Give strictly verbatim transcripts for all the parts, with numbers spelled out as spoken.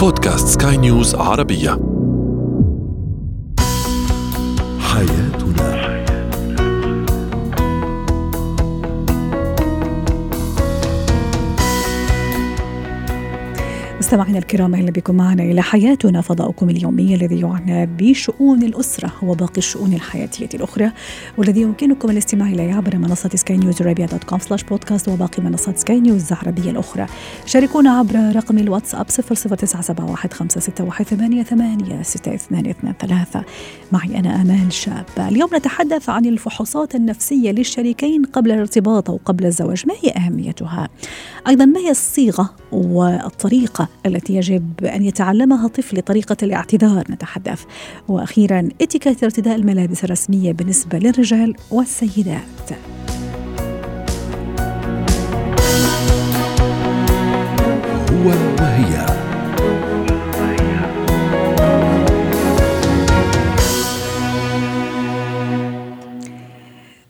بودكاست سكاي نيوز عربية. حياتنا مستمعينا الكرام، أهلا بكم معنا إلى حياتنا، فضاؤكم اليومي الذي يعنى بشؤون الأسرة وباقي الشؤون الحياتية الأخرى، والذي يمكنكم الاستماع إليه عبر منصة سكاي نيوز أرابيا دوت كوم سلاش بودكاست وباقي منصات سكاي نيوز العربية الأخرى. شاركونا عبر رقم الواتساب صفر صفر تسعة سبعة واحد خمسة ستة واحد ثمانية ثمانية ستة اثنين اثنين ثلاثة. معي أنا آمال شابة. اليوم نتحدث عن الفحوصات النفسية للشريكين قبل الارتباط وقبل الزواج، ما هي أهميتها؟ أيضا ما هي الصيغة والطريقة التي يجب أن يتعلمها طفل طريقة الاعتذار نتحدث، وأخيرا اتيكيت ارتداء الملابس الرسمية بالنسبة للرجال والسيدات. هو وهي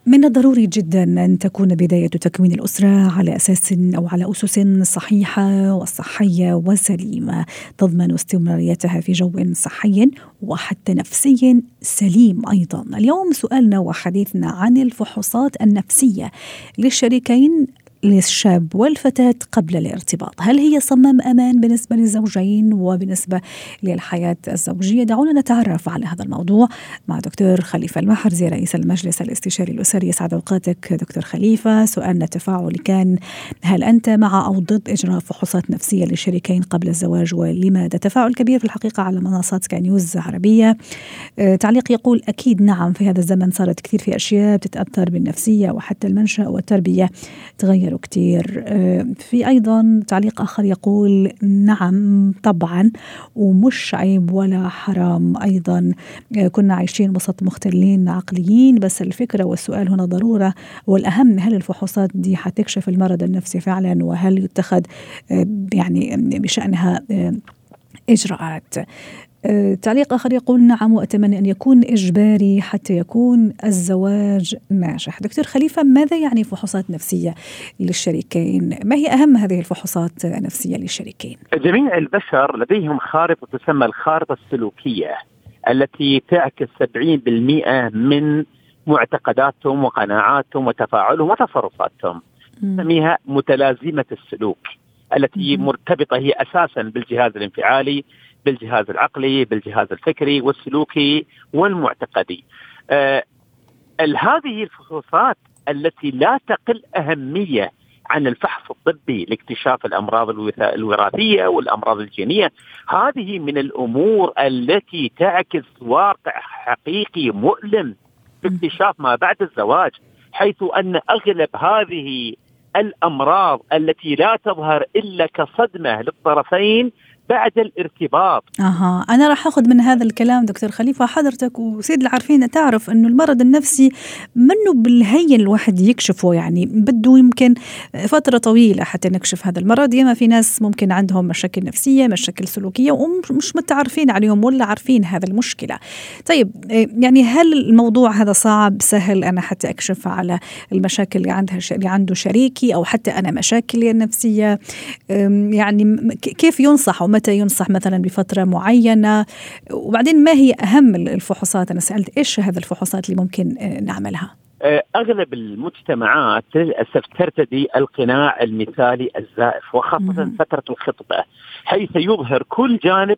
من الضروري جدا أن تكون بداية تكوين الأسرة على أساس أو على أسس صحيحة والصحية وسليمة، تضمن استمراريتها في جو صحي وحتى نفسي سليم. أيضا اليوم سؤالنا وحديثنا عن الفحوصات النفسية للشريكين، للشاب والفتاة قبل الارتباط، هل هي صمام أمان بالنسبة للزوجين وبالنسبة للحياة الزوجية؟ دعونا نتعرف على هذا الموضوع مع دكتور خليفة المحرزي رئيس المجلس الاستشاري الأسري. يسعد أوقاتك دكتور خليفة. سؤالنا التفاعلي كان: هل أنت مع أو ضد إجراء فحوصات نفسية للشريكين قبل الزواج ولماذا؟ تفاعل كبير في الحقيقة على منصات سكاي نيوز عربية. تعليق يقول: أكيد نعم، في هذا الزمن صارت كثير في أشياء بتتأثر بالنفسية وحتى المنشأ والتربية تغير كتير. في أيضا تعليق آخر يقول: نعم طبعا ومش عيب ولا حرام، أيضا كنا عايشين وسط مختلين عقليين، بس الفكرة والسؤال هنا ضرورة، والأهم هل الفحوصات دي هتكشف المرض النفسي فعلا، وهل يتخذ يعني بشأنها إجراءات. تعليق آخر يقول: نعم وأتمنى أن يكون إجباري حتى يكون الزواج ناجح. دكتور خليفة، ماذا يعني فحوصات نفسية للشريكين؟ ما هي أهم هذه الفحوصات النفسية للشريكين؟ جميع البشر لديهم خارطة تسمى الخارطة السلوكية، التي تعكس سبعين بالمئة من معتقداتهم وقناعاتهم وتفاعلهم وتصرفاتهم، نسميها متلازمة السلوك، التي م. مرتبطة هي أساسا بالجهاز الانفعالي، بالجهاز العقلي، بالجهاز الفكري والسلوكي والمعتقدي. آه هذه الفحوصات التي لا تقل أهمية عن الفحص الطبي لاكتشاف الأمراض الوراثية والأمراض الجينية، هذه من الأمور التي تعكس واقع حقيقي مؤلم باكتشاف ما بعد الزواج، حيث أن أغلب هذه الأمراض التي لا تظهر إلا كصدمة للطرفين بعد الارتباط. أها، أنا راح أخذ من هذا الكلام دكتور خليفة حضرتك وسيد العارفين، تعرف أنه المرض النفسي منه بالهين الواحد يكشفه، يعني بده يمكن فترة طويلة حتى نكشف هذا المرض. ياما في ناس ممكن عندهم مشاكل نفسية، مشاكل سلوكية، ومش متعرفين عليهم ولا عارفين هذا المشكلة. طيب يعني هل الموضوع هذا صعب سهل؟ أنا حتى أكشف على المشاكل اللي عندها اللي عنده شريكي، أو حتى أنا مشاكلي النفسية، يعني كيف ينصح وما متى ينصح مثلا بفترة معينة؟ وبعدين ما هي أهم الفحوصات؟ أنا سألت إيش هذا الفحوصات اللي ممكن نعملها؟ أغلب المجتمعات سترتدي القناع المثالي الزائف، وخاصة م- فترة الخطبة، حيث يظهر كل جانب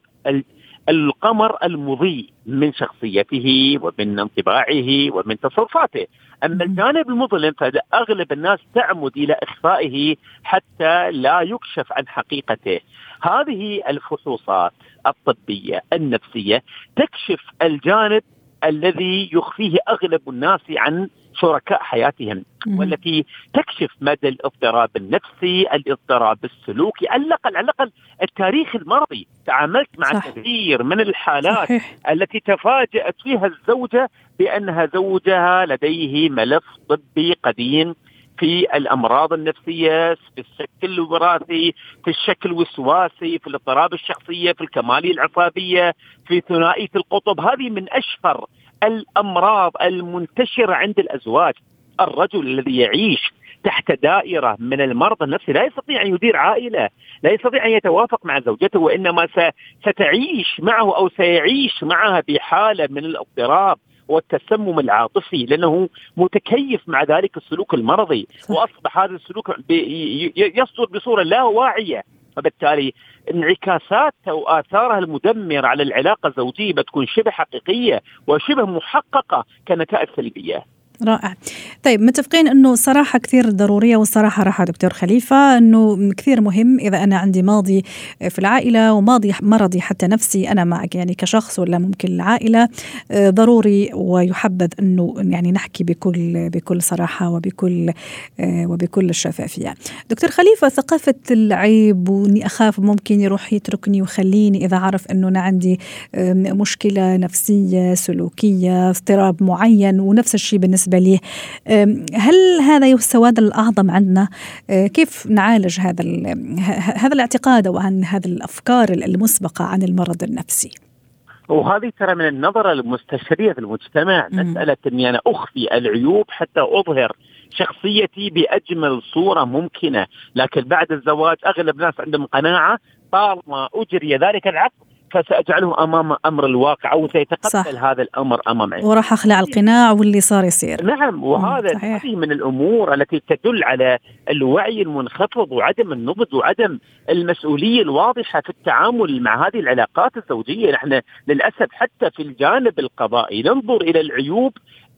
القمر المضيء من شخصيته ومن انطباعه ومن تصرفاته. أما الجانب المظلم فأغلب الناس تعمد إلى إخفائه حتى لا يكشف عن حقيقته. هذه الفحوصات الطبية النفسية تكشف الجانب الذي يخفيه أغلب الناس عن شركاء حياتهم، والتي تكشف مدى الاضطراب النفسي، الاضطراب السلوكي، على الأقل على الأقل التاريخ المرضي. تعاملت مع كثير من الحالات صحيح. التي تفاجأت فيها الزوجة بأنها زوجها لديه ملف طبي قديم في الأمراض النفسية، في الشكل الوراثي، في الشكل الوسواسي، في الاضطراب الشخصية، في الكمالية العصابية، في ثنائية القطب. هذه من أشهر الأمراض المنتشرة عند الأزواج. الرجل الذي يعيش تحت دائرة من المرض النفسي، لا يستطيع أن يدير عائلة، لا يستطيع أن يتوافق مع زوجته، وإنما ستعيش معه أو سيعيش معها بحالة من الاضطراب والتسمم العاطفي، لأنه متكيف مع ذلك السلوك المرضي، وأصبح هذا السلوك يصدر بصورة لا واعية، وبالتالي انعكاسات وآثارها المدمرة على العلاقة الزوجية بتكون شبه حقيقية وشبه محققة كنتائج سلبية. رائع. طيب، متفقين أنه صراحة كثير ضرورية، والصراحة راحة دكتور خليفة أنه كثير مهم. إذا أنا عندي ماضي في العائلة وماضي مرضي حتى نفسي، أنا معك يعني كشخص ولا ممكن العائلة، ضروري ويحبذ أنه يعني نحكي بكل بكل صراحة وبكل وبكل الشفافية. دكتور خليفة، ثقافة العيب وإني أخاف ممكن يروح يتركني وخليني إذا عرف أنه أنا عندي مشكلة نفسية سلوكية اضطراب معين، ونفس الشيء بالنسبة ليه، هل هذا السواد الأعظم عندنا؟ كيف نعالج هذا هذا الاعتقاد وعن هذه الأفكار المسبقة عن المرض النفسي؟ وهذه ترى من النظرة المستشرية في المجتمع، مسألة أني أنا أخفي العيوب حتى أظهر شخصيتي بأجمل صورة ممكنة، لكن بعد الزواج أغلب الناس عندهم قناعة طالما أجري ذلك العقد فسأجعله أمام أمر الواقع، أو سيتقبل هذا الأمر أمامه، وراح أخلع القناع واللي صار يصير. نعم، وهذا هذه من الأمور التي تدل على الوعي المنخفض وعدم النضج وعدم المسؤولية الواضحة في التعامل مع هذه العلاقات الزوجية. نحن للأسف حتى في الجانب القضائي ننظر إلى العيوب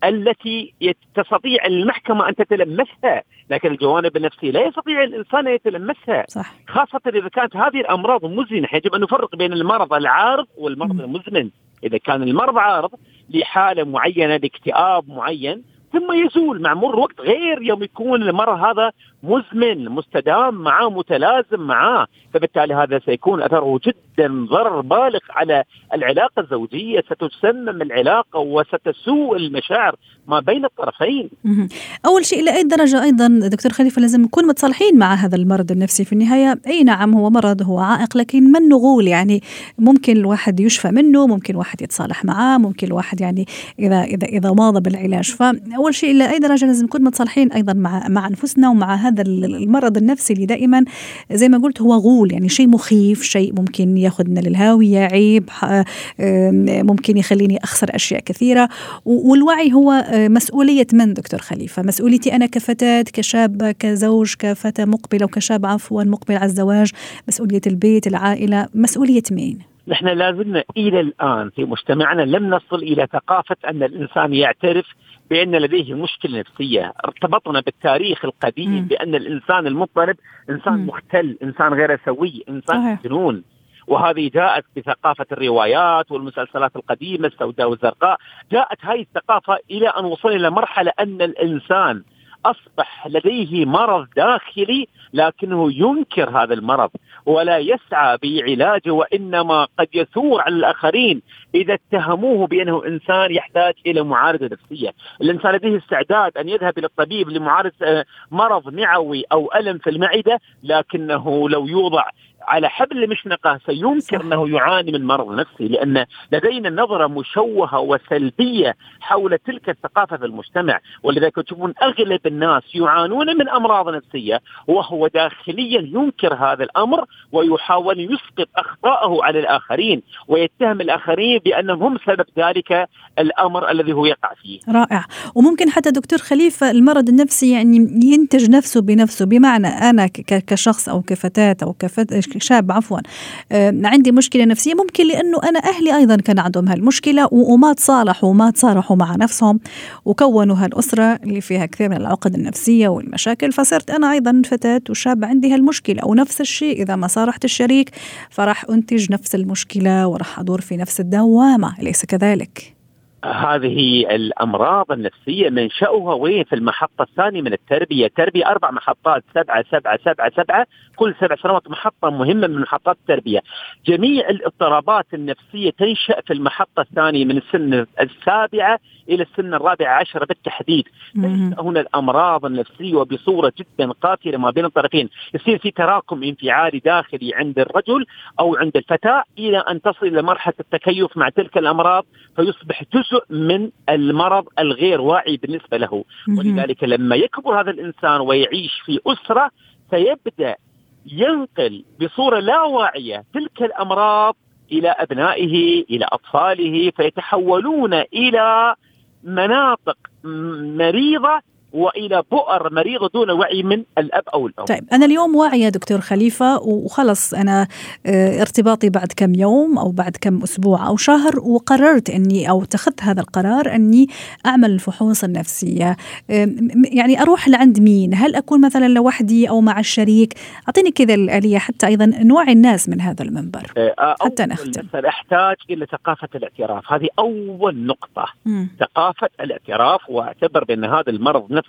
التي تستطيع المحكمة أن تتلمسها، لكن الجوانب النفسية لا يستطيع الإنسان أن يتلمسها. صح. خاصة إذا كانت هذه الأمراض مزمنة، يجب أن نفرق بين المرض العارض والمرض المزمن. إذا كان المرض عارض لحالة معينة لاكتئاب معين ثم يزول مع مرور وقت، غير يوم يكون المرض هذا مزمن مستدام معه متلازم معه، فبالتالي هذا سيكون أثره جدا ضرر بالغ على العلاقة الزوجية، ستسمم العلاقة وستسوء المشاعر ما بين الطرفين. أول شيء، إلى أي درجة أيضا دكتور خليفة لازم نكون متصالحين مع هذا المرض النفسي؟ في النهاية أي نعم هو مرض، هو عائق، لكن من نغول يعني، ممكن الواحد يشفى منه، ممكن الواحد يتصالح معه، ممكن الواحد يعني إذا إذا إذا ماضى بالعلاج. فأول شيء، إلى أي درجة لازم نكون متصالحين أيضا مع مع أنفسنا ومع هذا المرض النفسي اللي دائما زي ما قلت هو غول، يعني شيء مخيف، شيء ممكن ياخذنا للهاوية، عيب ممكن يخليني أخسر أشياء كثيرة. والوعي هو مسؤولية من دكتور خليفة؟ مسؤوليتي أنا كفتاة، كشابة، كزوج، كفتاة مقبلة وكشاب عفوا مقبل على الزواج، مسؤولية البيت، العائلة، مسؤولية مين؟ نحن لازلنا إلى الآن في مجتمعنا لم نصل إلى ثقافة أن الإنسان يعترف بأن لديه مشكلة نفسية. ارتبطنا بالتاريخ القديم م. بأن الإنسان المضطرب إنسان م. مختل، إنسان غير سوي، إنسان جنون. وهذه جاءت بثقافة الروايات والمسلسلات القديمة السوداء والزرقاء. جاءت هذه الثقافة إلى أن وصلنا إلى مرحلة أن الإنسان أصبح لديه مرض داخلي، لكنه ينكر هذا المرض ولا يسعى بعلاجه، وإنما قد يثور على الآخرين إذا اتهموه بأنه إنسان يحتاج إلى معالجة نفسية. الإنسان لديه استعداد أن يذهب إلى الطبيب لمعالجة مرض معوي أو ألم في المعدة، لكنه لو يوضع على حبل المشنقة سينكر أنه يعاني من مرض نفسي، لأن لدينا نظرة مشوهة وسلبية حول تلك الثقافة في المجتمع. ولذلك تشوفون أغلب الناس يعانون من أمراض نفسية وهو داخليا ينكر هذا الأمر ويحاول يسقط أخطاءه على الآخرين ويتهم الآخرين بأنهم هم سبب ذلك الأمر الذي هو يقع فيه. رائع. وممكن حتى دكتور خليفة المرض النفسي يعني ينتج نفسه بنفسه، بمعنى أنا كشخص أو كفتاة أو كفتاة شاب عفوا آه، عندي مشكلة نفسية، ممكن لأنه أنا أهلي أيضا كان عندهم هالمشكلة وما تصالحوا وما تصالحوا مع نفسهم وكونوا هالأسرة اللي فيها كثير من العقد النفسية والمشاكل، فصرت أنا أيضا فتاة وشاب عندي هالمشكلة. ونفس الشيء إذا ما صارحت الشريك فراح أنتج نفس المشكلة وراح أدور في نفس الدوامة، أليس كذلك؟ هذه الأمراض النفسية منشأها وين؟ في المحطة الثانية من التربية. تربية أربع محطات، سبعة سبعة سبعة سبعة، كل سبع سنوات محطة مهمة من محطات التربية. جميع الاضطرابات النفسية تنشأ في المحطة الثانية من السن السابعة إلى السن الرابعة عشرة بالتحديد. هنا الأمراض النفسية وبصورة جدا قاتلة ما بين الطرفين، يصير في تراكم انفعالي داخلي عند الرجل أو عند الفتاة إلى أن تصل إلى مرحلة التكيف مع تلك الأمراض، فيصبح جزء جزء من المرض الغير واعي بالنسبة له. ولذلك لما يكبر هذا الإنسان ويعيش في أسرة سيبدأ ينقل بصورة لا واعية تلك الأمراض إلى أبنائه إلى أطفاله، فيتحولون إلى مناطق مريضة وإلى بؤر مريضة دون وعي من الأب أو الأم. طيب أنا اليوم واعية دكتور خليفة وخلص أنا ارتباطي بعد كم يوم أو بعد كم أسبوع أو شهر، وقررت أني أو اتخذت هذا القرار أني أعمل الفحوص النفسية، يعني أروح لعند مين؟ هل أكون مثلا لوحدي أو مع الشريك؟ أعطيني كذا الآلية حتى أيضا نوعي الناس من هذا المنبر حتى نختم. أحتاج إلى ثقافة الاعتراف، هذه أول نقطة. م. ثقافة الاعتراف، واعتبر بأن هذا المرض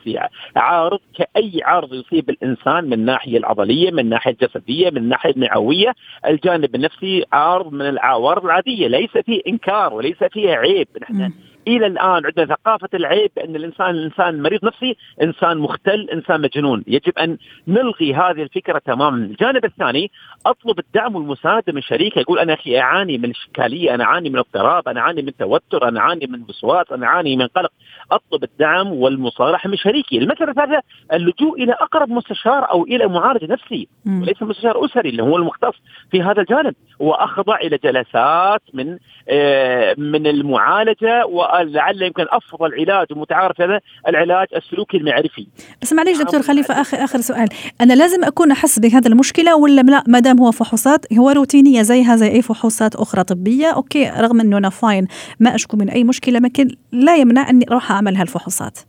عارض كأي عارض يصيب الإنسان من ناحية العضلية، من ناحية الجسدية، من ناحية النعوية. الجانب النفسي عارض من العوارض العادية، ليس فيه إنكار وليس فيه عيب. نحن إلى الآن عندنا ثقافة العيب، أن الإنسان الإنسان مريض نفسي، إنسان مختل، إنسان مجنون. يجب أن نلغي هذه الفكرة تماما. الجانب الثاني، أطلب الدعم والمساعدة من شريك. يقول أنا أخي أعاني من إشكالية، أنا أعاني من اضطراب، أنا أعاني من توتر، أنا أعاني من وسواس، أنا أعاني من قلق. أطلب الدعم والمصالحة من شريكي. المثل الثالث، اللجوء إلى أقرب مستشار أو إلى معالج نفسي، وليس مستشار أسري اللي هو المختص في هذا الجانب، وأخضع إلى جلسات من آه من المعالجة، و لعل يمكن أفضل علاج ومتعارف هذا العلاج السلوكي المعرفي. بس معليش دكتور خليفة، آخر آخر سؤال، أنا لازم أكون أحس بهذا المشكلة ولا لا؟ ما دام هو فحوصات هو روتينية زيها زي أي فحوصات أخرى طبية، أوكي، رغم أنه أنا فاين ما أشكو من أي مشكلة، لكن لا يمنع أني أروح أعمل هالفحوصات.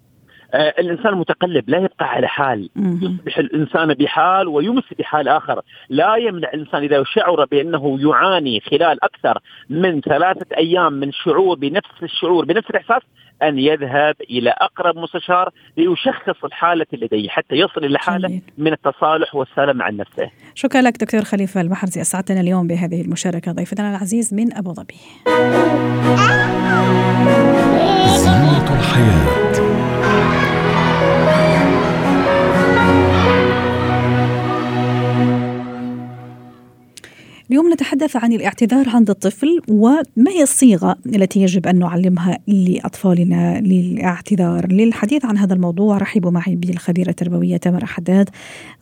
آه الإنسان متقلب، لا يبقى على حال. يصبح الإنسان بحال ويمسي بحال آخر. لا يمنع الإنسان إذا شعر بأنه يعاني خلال أكثر من ثلاثة أيام من شعور بنفس الشعور بنفس الإحساس أن يذهب إلى أقرب مستشار ليشخص الحالة لديه حتى يصل إلى حالة من التصالح والسلام عن نفسه. شكرا لك دكتور خليفة المحرزي، أسعدتنا اليوم بهذه المشاركة ضيفنا العزيز من أبو ظبي. زينة الحياة. اليوم نتحدث عن الاعتذار عند الطفل، وما هي الصيغة التي يجب أن نعلمها لأطفالنا للاعتذار. للحديث عن هذا الموضوع رحبوا معي بالخبيرة التربوية تمر حداد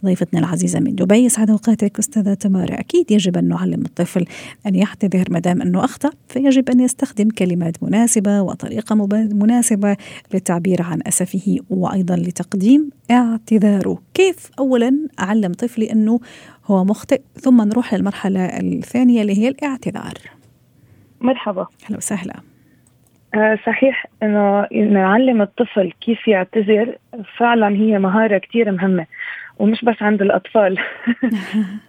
ضيفتنا العزيزة من دبي. سعد أوقاتك أستاذة تمارا. أكيد يجب أن نعلم الطفل أن يعتذر مدام أنه أخطأ، فيجب أن يستخدم كلمات مناسبة وطريقة مناسبة للتعبير عن أسفه وأيضا لتقديم اعتذاره. كيف أولا أعلم طفلي أنه هو مخطئ، ثم نروح للمرحلة الثانية اللي هي الاعتذار. مرحبا، هلا وسهلا. أه صحيح أنه نعلم الطفل كيف يعتذر، فعلا هي مهارة كتير مهمة، ومش بس عند الأطفال.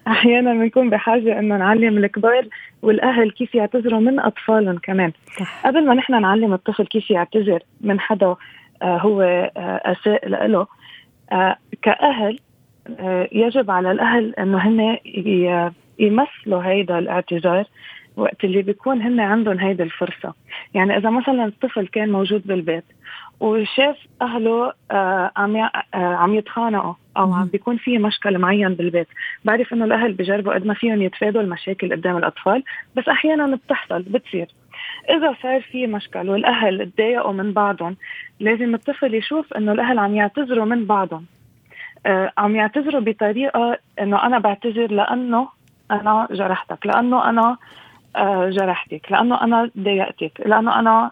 أحيانا بنكون بحاجة أنه نعلم الكبار والأهل كيف يعتذروا من أطفالهم كمان. قبل ما نحن نعلم الطفل كيف يعتذر من حدا هو أساء له، كأهل يجب على الأهل أنه هن يمثلوا هيدا الاعتذار وقت اللي بيكون هن عندهم هيدا الفرصة. يعني إذا مثلا الطفل كان موجود بالبيت وشاف أهله عم يتخانقوا أو عم بيكون فيه مشكلة معين بالبيت، بعرف أنه الأهل بيجربوا قد ما فيهم يتفادوا المشاكل قدام الأطفال، بس أحيانا بتحصل بتصير. إذا صار فيه مشكلة والأهل اتضايقوا من بعضهم، لازم الطفل يشوف أنه الأهل عم يعتذروا من بعضهم، عم يعتذروا بطريقة أنه أنا بعتذر لأنه أنا جرحتك، لأنه أنا جرحتك، لأنه أنا ضايقتك، لأنه أنا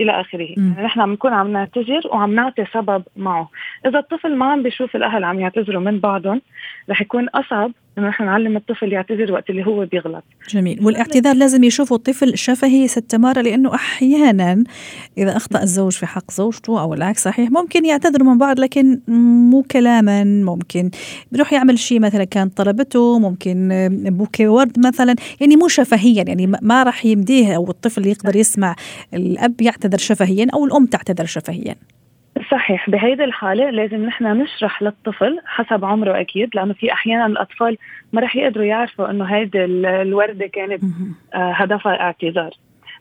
إلى آخره. يعني نحن عم نكون عم نعتذر وعم نعطي سبب معه. إذا الطفل ما عم بيشوف الأهل عم يعتذروا من بعضهم، رح يكون أصعب إنه نحن نعلم الطفل يعتذر وقت اللي هو بيغلط. جميل. والاعتذار لازم يشوفه الطفل شفهي ستمارة، لأنه أحيانا إذا أخطأ الزوج في حق زوجته أو العكس، صحيح ممكن يعتذر من بعض لكن مو كلاما، ممكن بروح يعمل شيء مثلا كان طلبته، ممكن بوكي ورد مثلا، يعني مو شفهيا، يعني ما راح يمديه أو الطفل يقدر يسمع الأب يعتذر شفهيا أو الأم تعتذر شفهيا. صحيح، بهيدا الحالة لازم نحن نشرح للطفل حسب عمره أكيد، لأنه في أحيانا الأطفال ما رح يقدروا يعرفوا أنه هيدا الوردة كانت هدفها اعتذار.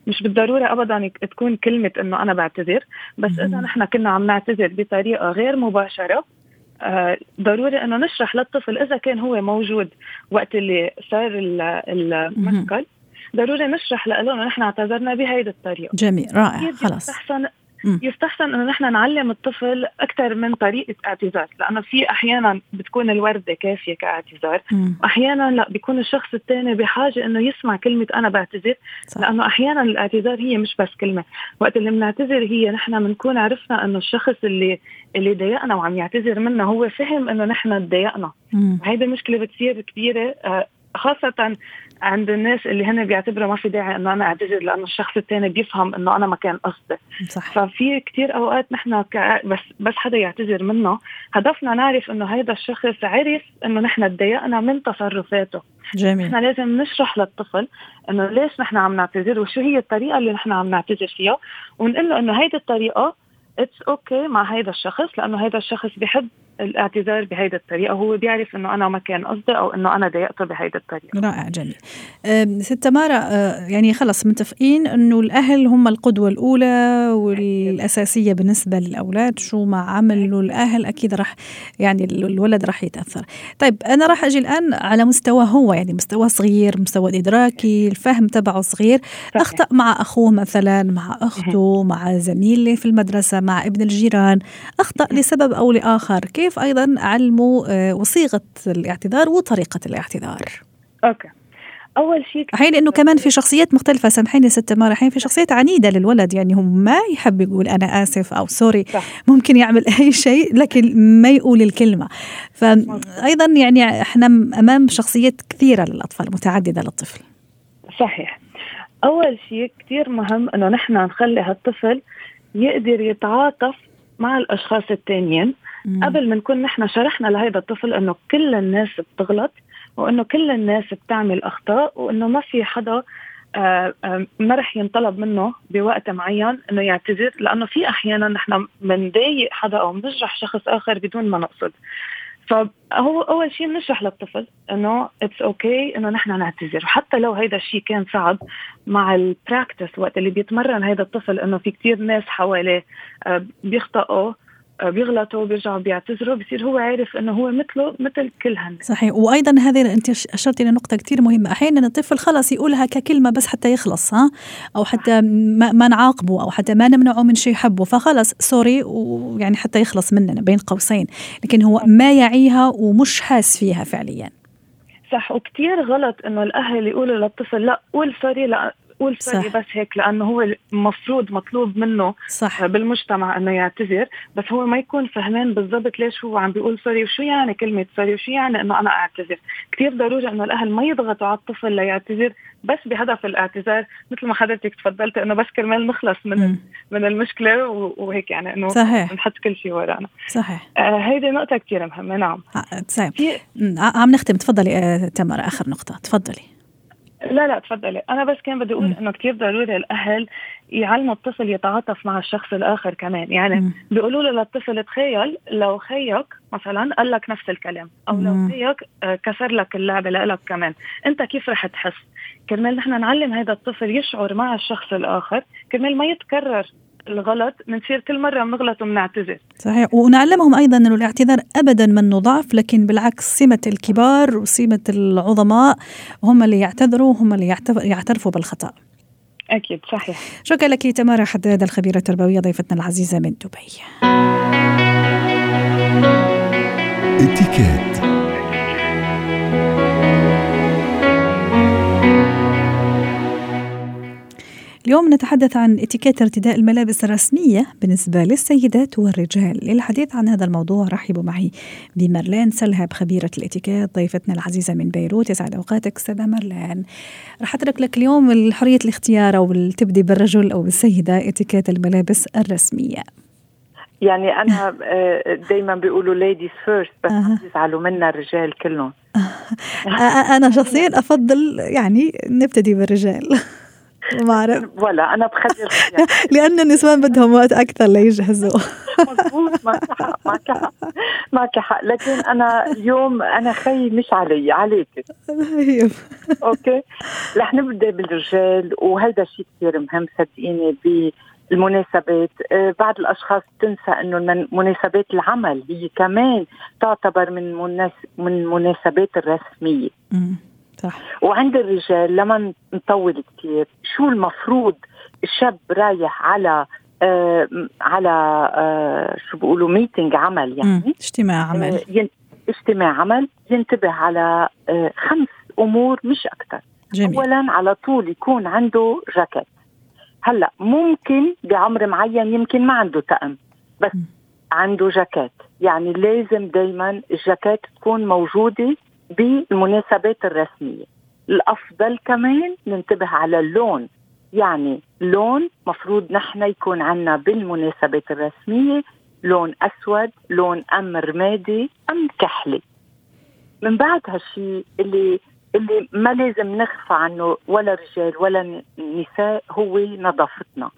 مش بالضرورة أبدا تكون كلمة أنه أنا بعتذر، بس إذا نحن كنا عم نعتذر بطريقة غير مباشرة، ضروري أنه نشرح للطفل إذا كان هو موجود وقت اللي صار المشكل ضروري نشرح لهم نحن اعتذرنا بهيدي الطريقه. جميل، رائع، خلاص. يستحسن يستحسن انه نحن نعلم الطفل اكثر من طريقه اعتذار، لانه في احيانا بتكون الورده كافيه كاعتذار، واحيانا لا، بيكون الشخص الثاني بحاجه انه يسمع كلمه انا بعتذر، لانه احيانا الاعتذار هي مش بس كلمه. وقت اللي بنعتذر هي نحن بنكون عرفنا انه الشخص اللي اللي ضايقنا وعم يعتذر منا هو فهم انه نحن اتضايقنا. هيدي المشكله بتصير كبيره خاصة عند الناس اللي هن بيعتبروا ما في داعي انه انا اعتذر لانه الشخص الثاني بيفهم انه انا ما كان قصدي. ففي كتير اوقات نحن كع... بس بس حدا يعتذر منه هدفنا نعرف انه هيدا الشخص عرف انه نحن اتضايقنا من تصرفاته. جميل. نحن لازم نشرح للطفل انه ليش نحن عم نعتذر وشو هي الطريقة اللي نحن عم نعتذر فيها، ونقول له انه هيدي الطريقة it's okay مع هيدا الشخص، لانه هيدا الشخص بيحب الاعتذار بهيدا الطريقة، هو بيعرف انه انا ما كان قصدي او انه انا ضايقته بهيدا الطريقة. رائع، جميل. ست تمارة، يعني خلص متفقين انه الاهل هم القدوة الاولى والاساسية بالنسبة للاولاد، شو ما عملوا الاهل اكيد راح يعني الولد راح يتأثر. طيب انا راح اجي الان على مستوى هو، يعني مستوى صغير، مستوى ادراكي، الفهم تبعه صغير، اخطأ مع اخوه مثلا، مع اخته، مع زميله في المدرسة، مع ابن الجيران، اخطأ لسبب او لاخر، كيف أيضا علموا وصيغة الاعتذار وطريقة الاعتذار؟ أوكي، أول شيء حين إنه كمان في شخصيات مختلفة، سامحيني ست تمارة، حين في شخصيات عنيدة للولد، يعني هم ما يحب يقول أنا آسف أو سوري، ممكن يعمل أي شيء لكن ما يقول الكلمة. فأيضا يعني إحنا أمام شخصيات كثيرة للأطفال، متعددة للطفل. صحيح. أول شيء كتير مهم إنه نحن نخلي هالطفل يقدر يتعاطف مع الأشخاص التانيين قبل ما نكون نحن شرحنا لهيدا الطفل انه كل الناس بتغلط وانه كل الناس بتعمل اخطاء، وانه ما في حدا آآ آآ ما رح ينطلب منه بوقت معين انه يعتذر، لانه في احيانا نحن بنضايق حدا او بنجرح شخص اخر بدون ما نقصد. فهو اول شيء بنشرح للطفل انه اتس اوكي انه نحن نعتذر، حتى لو هيدا الشيء كان صعب. مع البراكتس وقت اللي بيتمرن هيدا الطفل انه في كتير ناس حواليه بيخطئوا بيغلطوا وبيرجعوا بيعتذروا، بصير هو عارف انه هو مثله مثل كل هالناس. صحيح. وايضا هذه انت اشرتي لنقطه كتير مهمه، احيانا الطفل خلاص يقولها ككلمه بس حتى يخلص، ها، او حتى ما, ما نعاقبه او حتى ما نمنعه من شيء يحبه، فخلص سوري ويعني حتى يخلص مننا بين قوسين، لكن هو ما يعيها ومش حاس فيها فعليا. صح. وكتير غلط انه الاهل يقولوا للطفل لا قول سوري، لا قول سوري بس هيك، لأنه هو المفروض مطلوب منه صح. بالمجتمع أنه يعتذر، بس هو ما يكون فهمان بالضبط ليش هو عم بيقول سوري وشو يعني كلمة سوري وشو يعني أنه أنا أعتذر. كتير ضروري أنه الأهل ما يضغطوا على الطفل ليعتذر بس بهدف الاعتذار، مثل ما حضرتك تفضلت أنه بس كرمال نخلص من م. من المشكلة وهيك، يعني أنه نحط كل شيء ورانا. صحيح. آه هيدي نقطة كتير مهمة. نعم. صحيح. عم نختم، تفضلي آه تمارة، آخر نقطة تفضلي. لا لا تفضلي. أنا بس كان بدي أقول أنه كتير ضروري الأهل يعلموا الطفل يتعاطف مع الشخص الآخر كمان، يعني بيقولوا له للطفل تخيل لو خيك مثلا قال لك نفس الكلام، أو لو خيك كسر لك اللعبة لك كمان، أنت كيف رح تحس؟ كرمال نحن نعلم هذا الطفل يشعر مع الشخص الآخر، كرمال ما يتكرر الغلط، منصير كل مرة بنغلط وبنعتذر. صحيح. ونعلمهم أيضا أن الاعتذار أبدا منه ضعف، لكن بالعكس سمة الكبار وسمة العظماء، هم اللي يعتذروا، هم اللي يعترفوا بالخطأ. أكيد. صحيح. شكرا لك تمارا حداد، الخبيرة التربوية، ضيفتنا العزيزة من دبي. اتكات. اليوم نتحدث عن اتيكيت ارتداء الملابس الرسمية بالنسبة للسيدات والرجال. للحديث عن هذا الموضوع رحبوا معي بمارلين سلهب، خبيرة الاتيكيت، ضيفتنا العزيزة من بيروت. يسعد أوقاتك سيدة مارلين. رح أترك لك اليوم حرية الاختيار، أو تبدي بالرجل أو بالسيدة اتيكيت الملابس الرسمية. يعني أنا دايما بيقولوا ladies first، بس يزعلوا منا الرجال كلهم. أنا شخصيا أفضل يعني نبتدي بالرجال. ما أعرف. ولا أنا بخجل. لأن النسوان بدهم وقت أكثر ليجهزوا. مضبوط، معك حق معك حق معك حق، لكن أنا اليوم أنا خي مش علي، عليك. أوكي، رح نبدأ بالرجال، وهذا شيء كتير مهم صدقيني. بالمناسبات بعض الأشخاص تنسى إنه مناسبات العمل هي كمان تعتبر من من مناسبات الرسمية. وعند الرجال لما نطول كتير شو المفروض الشاب رايح على آه على آه شو بيقولوا ميتينج عمل يعني مم. اجتماع عمل آه ين... اجتماع عمل ينتبه على آه خمس أمور مش أكتر. جميل. أولا على طول يكون عنده جاكيت. هلأ ممكن بعمر معين يمكن ما عنده طقم بس مم. عنده جاكيت، يعني لازم دايما الجاكيت تكون موجودة بالمناسبات الرسمية. الأفضل كمان ننتبه على اللون، يعني لون مفروض نحن يكون عنا بالمناسبات الرسمية لون أسود، لون أم رمادي أم كحلي. من بعد هالشي اللي اللي ما لازم نخفى عنه ولا رجال ولا نساء هو نظافتنا،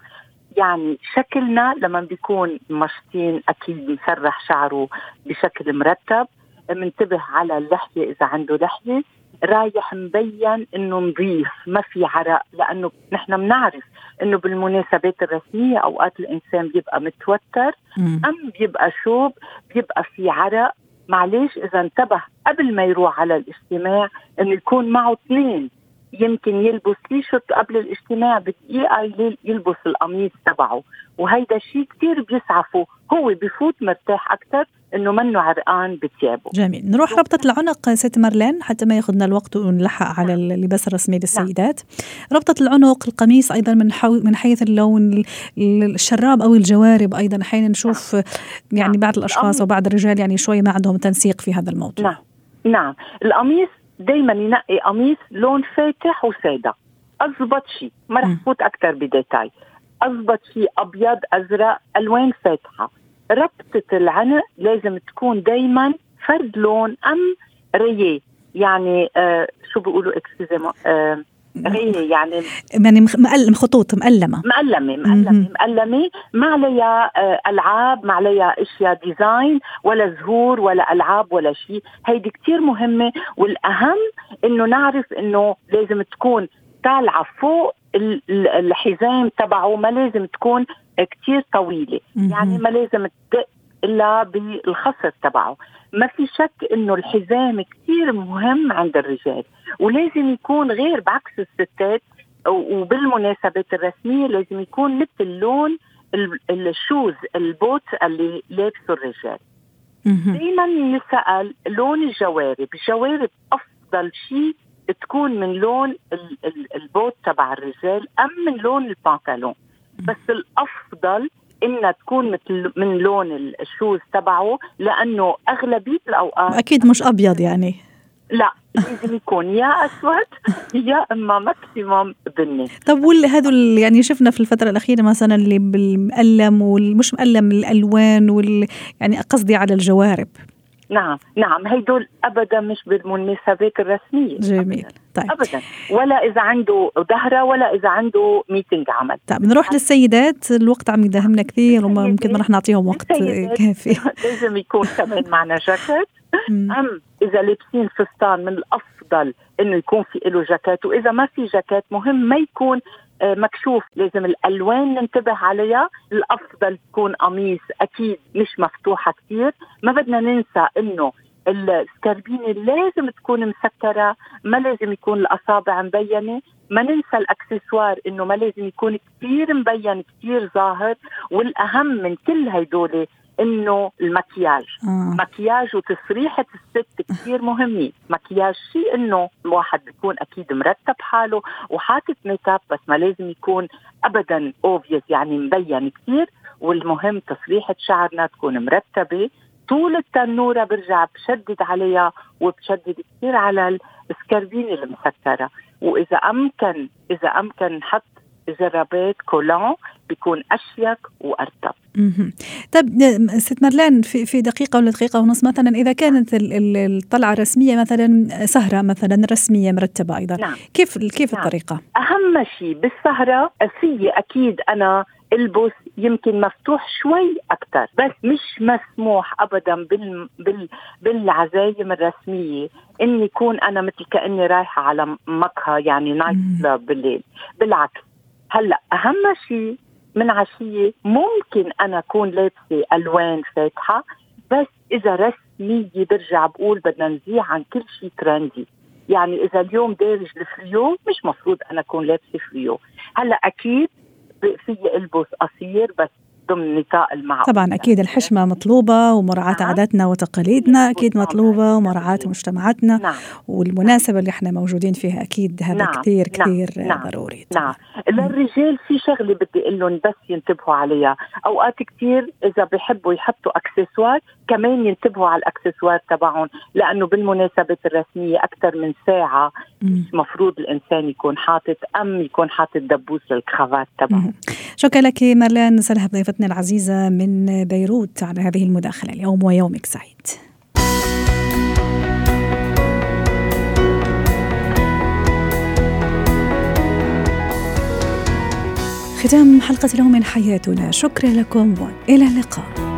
يعني شكلنا لما بيكون مشطين أكيد بيسرح شعره بشكل مرتب، منتبه على اللحية إذا عنده لحية، رايح مبين إنه نظيف ما في عرق، لأنه نحن بنعرف إنه بالمناسبات الرسمية أوقات الإنسان بيبقى متوتر مم. أم بيبقى شوب بيبقى في عرق. معليش إذا انتبه قبل ما يروح على الاجتماع إنه يكون معه اثنين، يمكن يلبس تيشرت قبل الاجتماع بدقيقة يلبس القميص تبعه، وهيدا شيء كتير بيسعفه، هو بفوت مرتاح أكتر إنه منه عرقان بتيابه. جميل. نروح ربطة العنق ست مارلين حتى ما ياخذنا الوقت ونلحق على اللباس الرسمي للسيدات. ربطة العنق، القميص أيضا من حو... من حيث اللون، الشراب أو الجوارب أيضا حين نشوف يعني بعض الأشخاص وبعض الرجال يعني شوي ما عندهم تنسيق في هذا الموضوع. نعم نعم. القميص دايما ينقي قميص لون فاتح وسادة، أضبط شيء ما رح فوت أكتر بديتاي، أضبط شيء أبيض أزرق ألوان فاتحة. ربطة العنق لازم تكون دايما فرد لون أم رية، يعني آه شو بيقولوا اكسيزم آه رية يعني يعني مقلم خطوط مقلمة مقلمة مقلمة مقلمة ما عليها آه ألعاب، ما عليها إشياء ديزاين ولا زهور ولا ألعاب ولا شيء. هيدي كتير مهمة، والأهم إنه نعرف إنه لازم تكون طالعة فوق الحزام تبعه، ما لازم تكون كتير طويلة يعني ما لازم تدق إلا بالخصر تبعه. ما في شك إنه الحزام كتير مهم عند الرجال ولازم يكون غير بعكس الستات، وبالمناسبات الرسمية لازم يكون نفس اللون الشوز البوت اللي لابسه الرجال. دايما نسأل لون الجوارب، الجوارب أفضل شيء تكون من لون البوت تبع الرجال أم من لون البنطلون، بس الأفضل إنها تكون مثل من لون الشوز تبعه، لأنه أغلبية الأوقات أكيد مش أبيض يعني لا لازم يكون يا أسود يا إما ماكسيموم بني. طب والهذول يعني شفنا في الفترة الأخيرة مثلا اللي بالمقلم والمش مقلم الألوان وال يعني قصدي على الجوارب. نعم نعم هيدول أبدا مش بالمناسبات الرسمية. جميل. طيب. أبدا ولا إذا عنده ظهرة ولا إذا عنده ميتينج عمل. طيب نروح للسيدات، الوقت عم يداهمنا كثير وما ممكن ما رح نعطيهم وقت كافي. لازم يكون كمان معنا جاكيت، أم إذا لابسين فستان من الأفضل إنه يكون في إله جاكيت، وإذا ما في جاكيت مهم ما يكون مكشوف. لازم الألوان ننتبه عليها، الأفضل تكون قميص أكيد مش مفتوحة كتير. ما بدنا ننسى إنه السكربينة لازم تكون مسكرة، ما لازم يكون الأصابع مبينة. ما ننسى الأكسسوار إنه ما لازم يكون كتير مبين كتير ظاهر. والأهم من كل هيدولة إنه المكياج آه. مكياج وتصريحة الست كتير مهمين. مكياج شيء إنه الواحد بيكون أكيد مرتب حاله وحاطط ميكاب، بس ما لازم يكون أبداً obvious يعني مبين كتير. والمهم تصريحة شعرنا تكون مرتبة. طول التنورة برجع بشدد عليها وبشدد كتير على السكربين المسكرة. وإذا أمكن إذا أمكن حط جرابات كولون بيكون أشيك وأرتب. طب ست مارلين في في دقيقة ولا دقيقة ونص مثلا إذا كانت الطلعة رسمية مثلا سهرة مثلا رسمية مرتبة أيضا. نعم. كيف كيف نعم. الطريقة؟ أهم شيء بالسهرة أسية أكيد أنا البس يمكن مفتوح شوي أكتر، بس مش مسموح أبدا بال بال بالعزايم الرسمية إن يكون أنا مثل كأني رايحة على مقهى يعني نايت كلاب بالليل. بالعكس هلأ أهم شيء من عشية ممكن أنا أكون لابسة ألوان فاتحة، بس إذا رسمية برجع بقول بدنا نزيع عن كل شيء ترندي. يعني إذا اليوم دارج الفريو مش مفروض أنا أكون لابسة فريو. هلأ أكيد في ألبس قصير بس ضمن نطاق المعقول. طبعا أكيد الحشمة مطلوبة ومراعاة نعم. عاداتنا وتقاليدنا أكيد مطلوبة ومراعاة نعم. مجتمعاتنا نعم. والمناسبة اللي احنا موجودين فيها أكيد هذا نعم. كتير كتير نعم. ضروري. نعم للرجال في شغلة بدي أقولهم بس ينتبهوا عليها. أوقات كتير إذا بيحبوا يحطوا أكسسوار كمان ينتبهوا على الأكسسوار تبعهم، لأنه بالمناسبة الرسمية أكثر من ساعة مفروض الإنسان يكون حاطط أم يكون حاطط دبوس للكرافات تبعه. شكرا لك مارلين سلهب ضيفتنا العزيزة من بيروت على هذه المداخلة. اليوم ويومك سعيد. ختام حلقة اليوم من حياتنا، شكرا لكم وإلى اللقاء.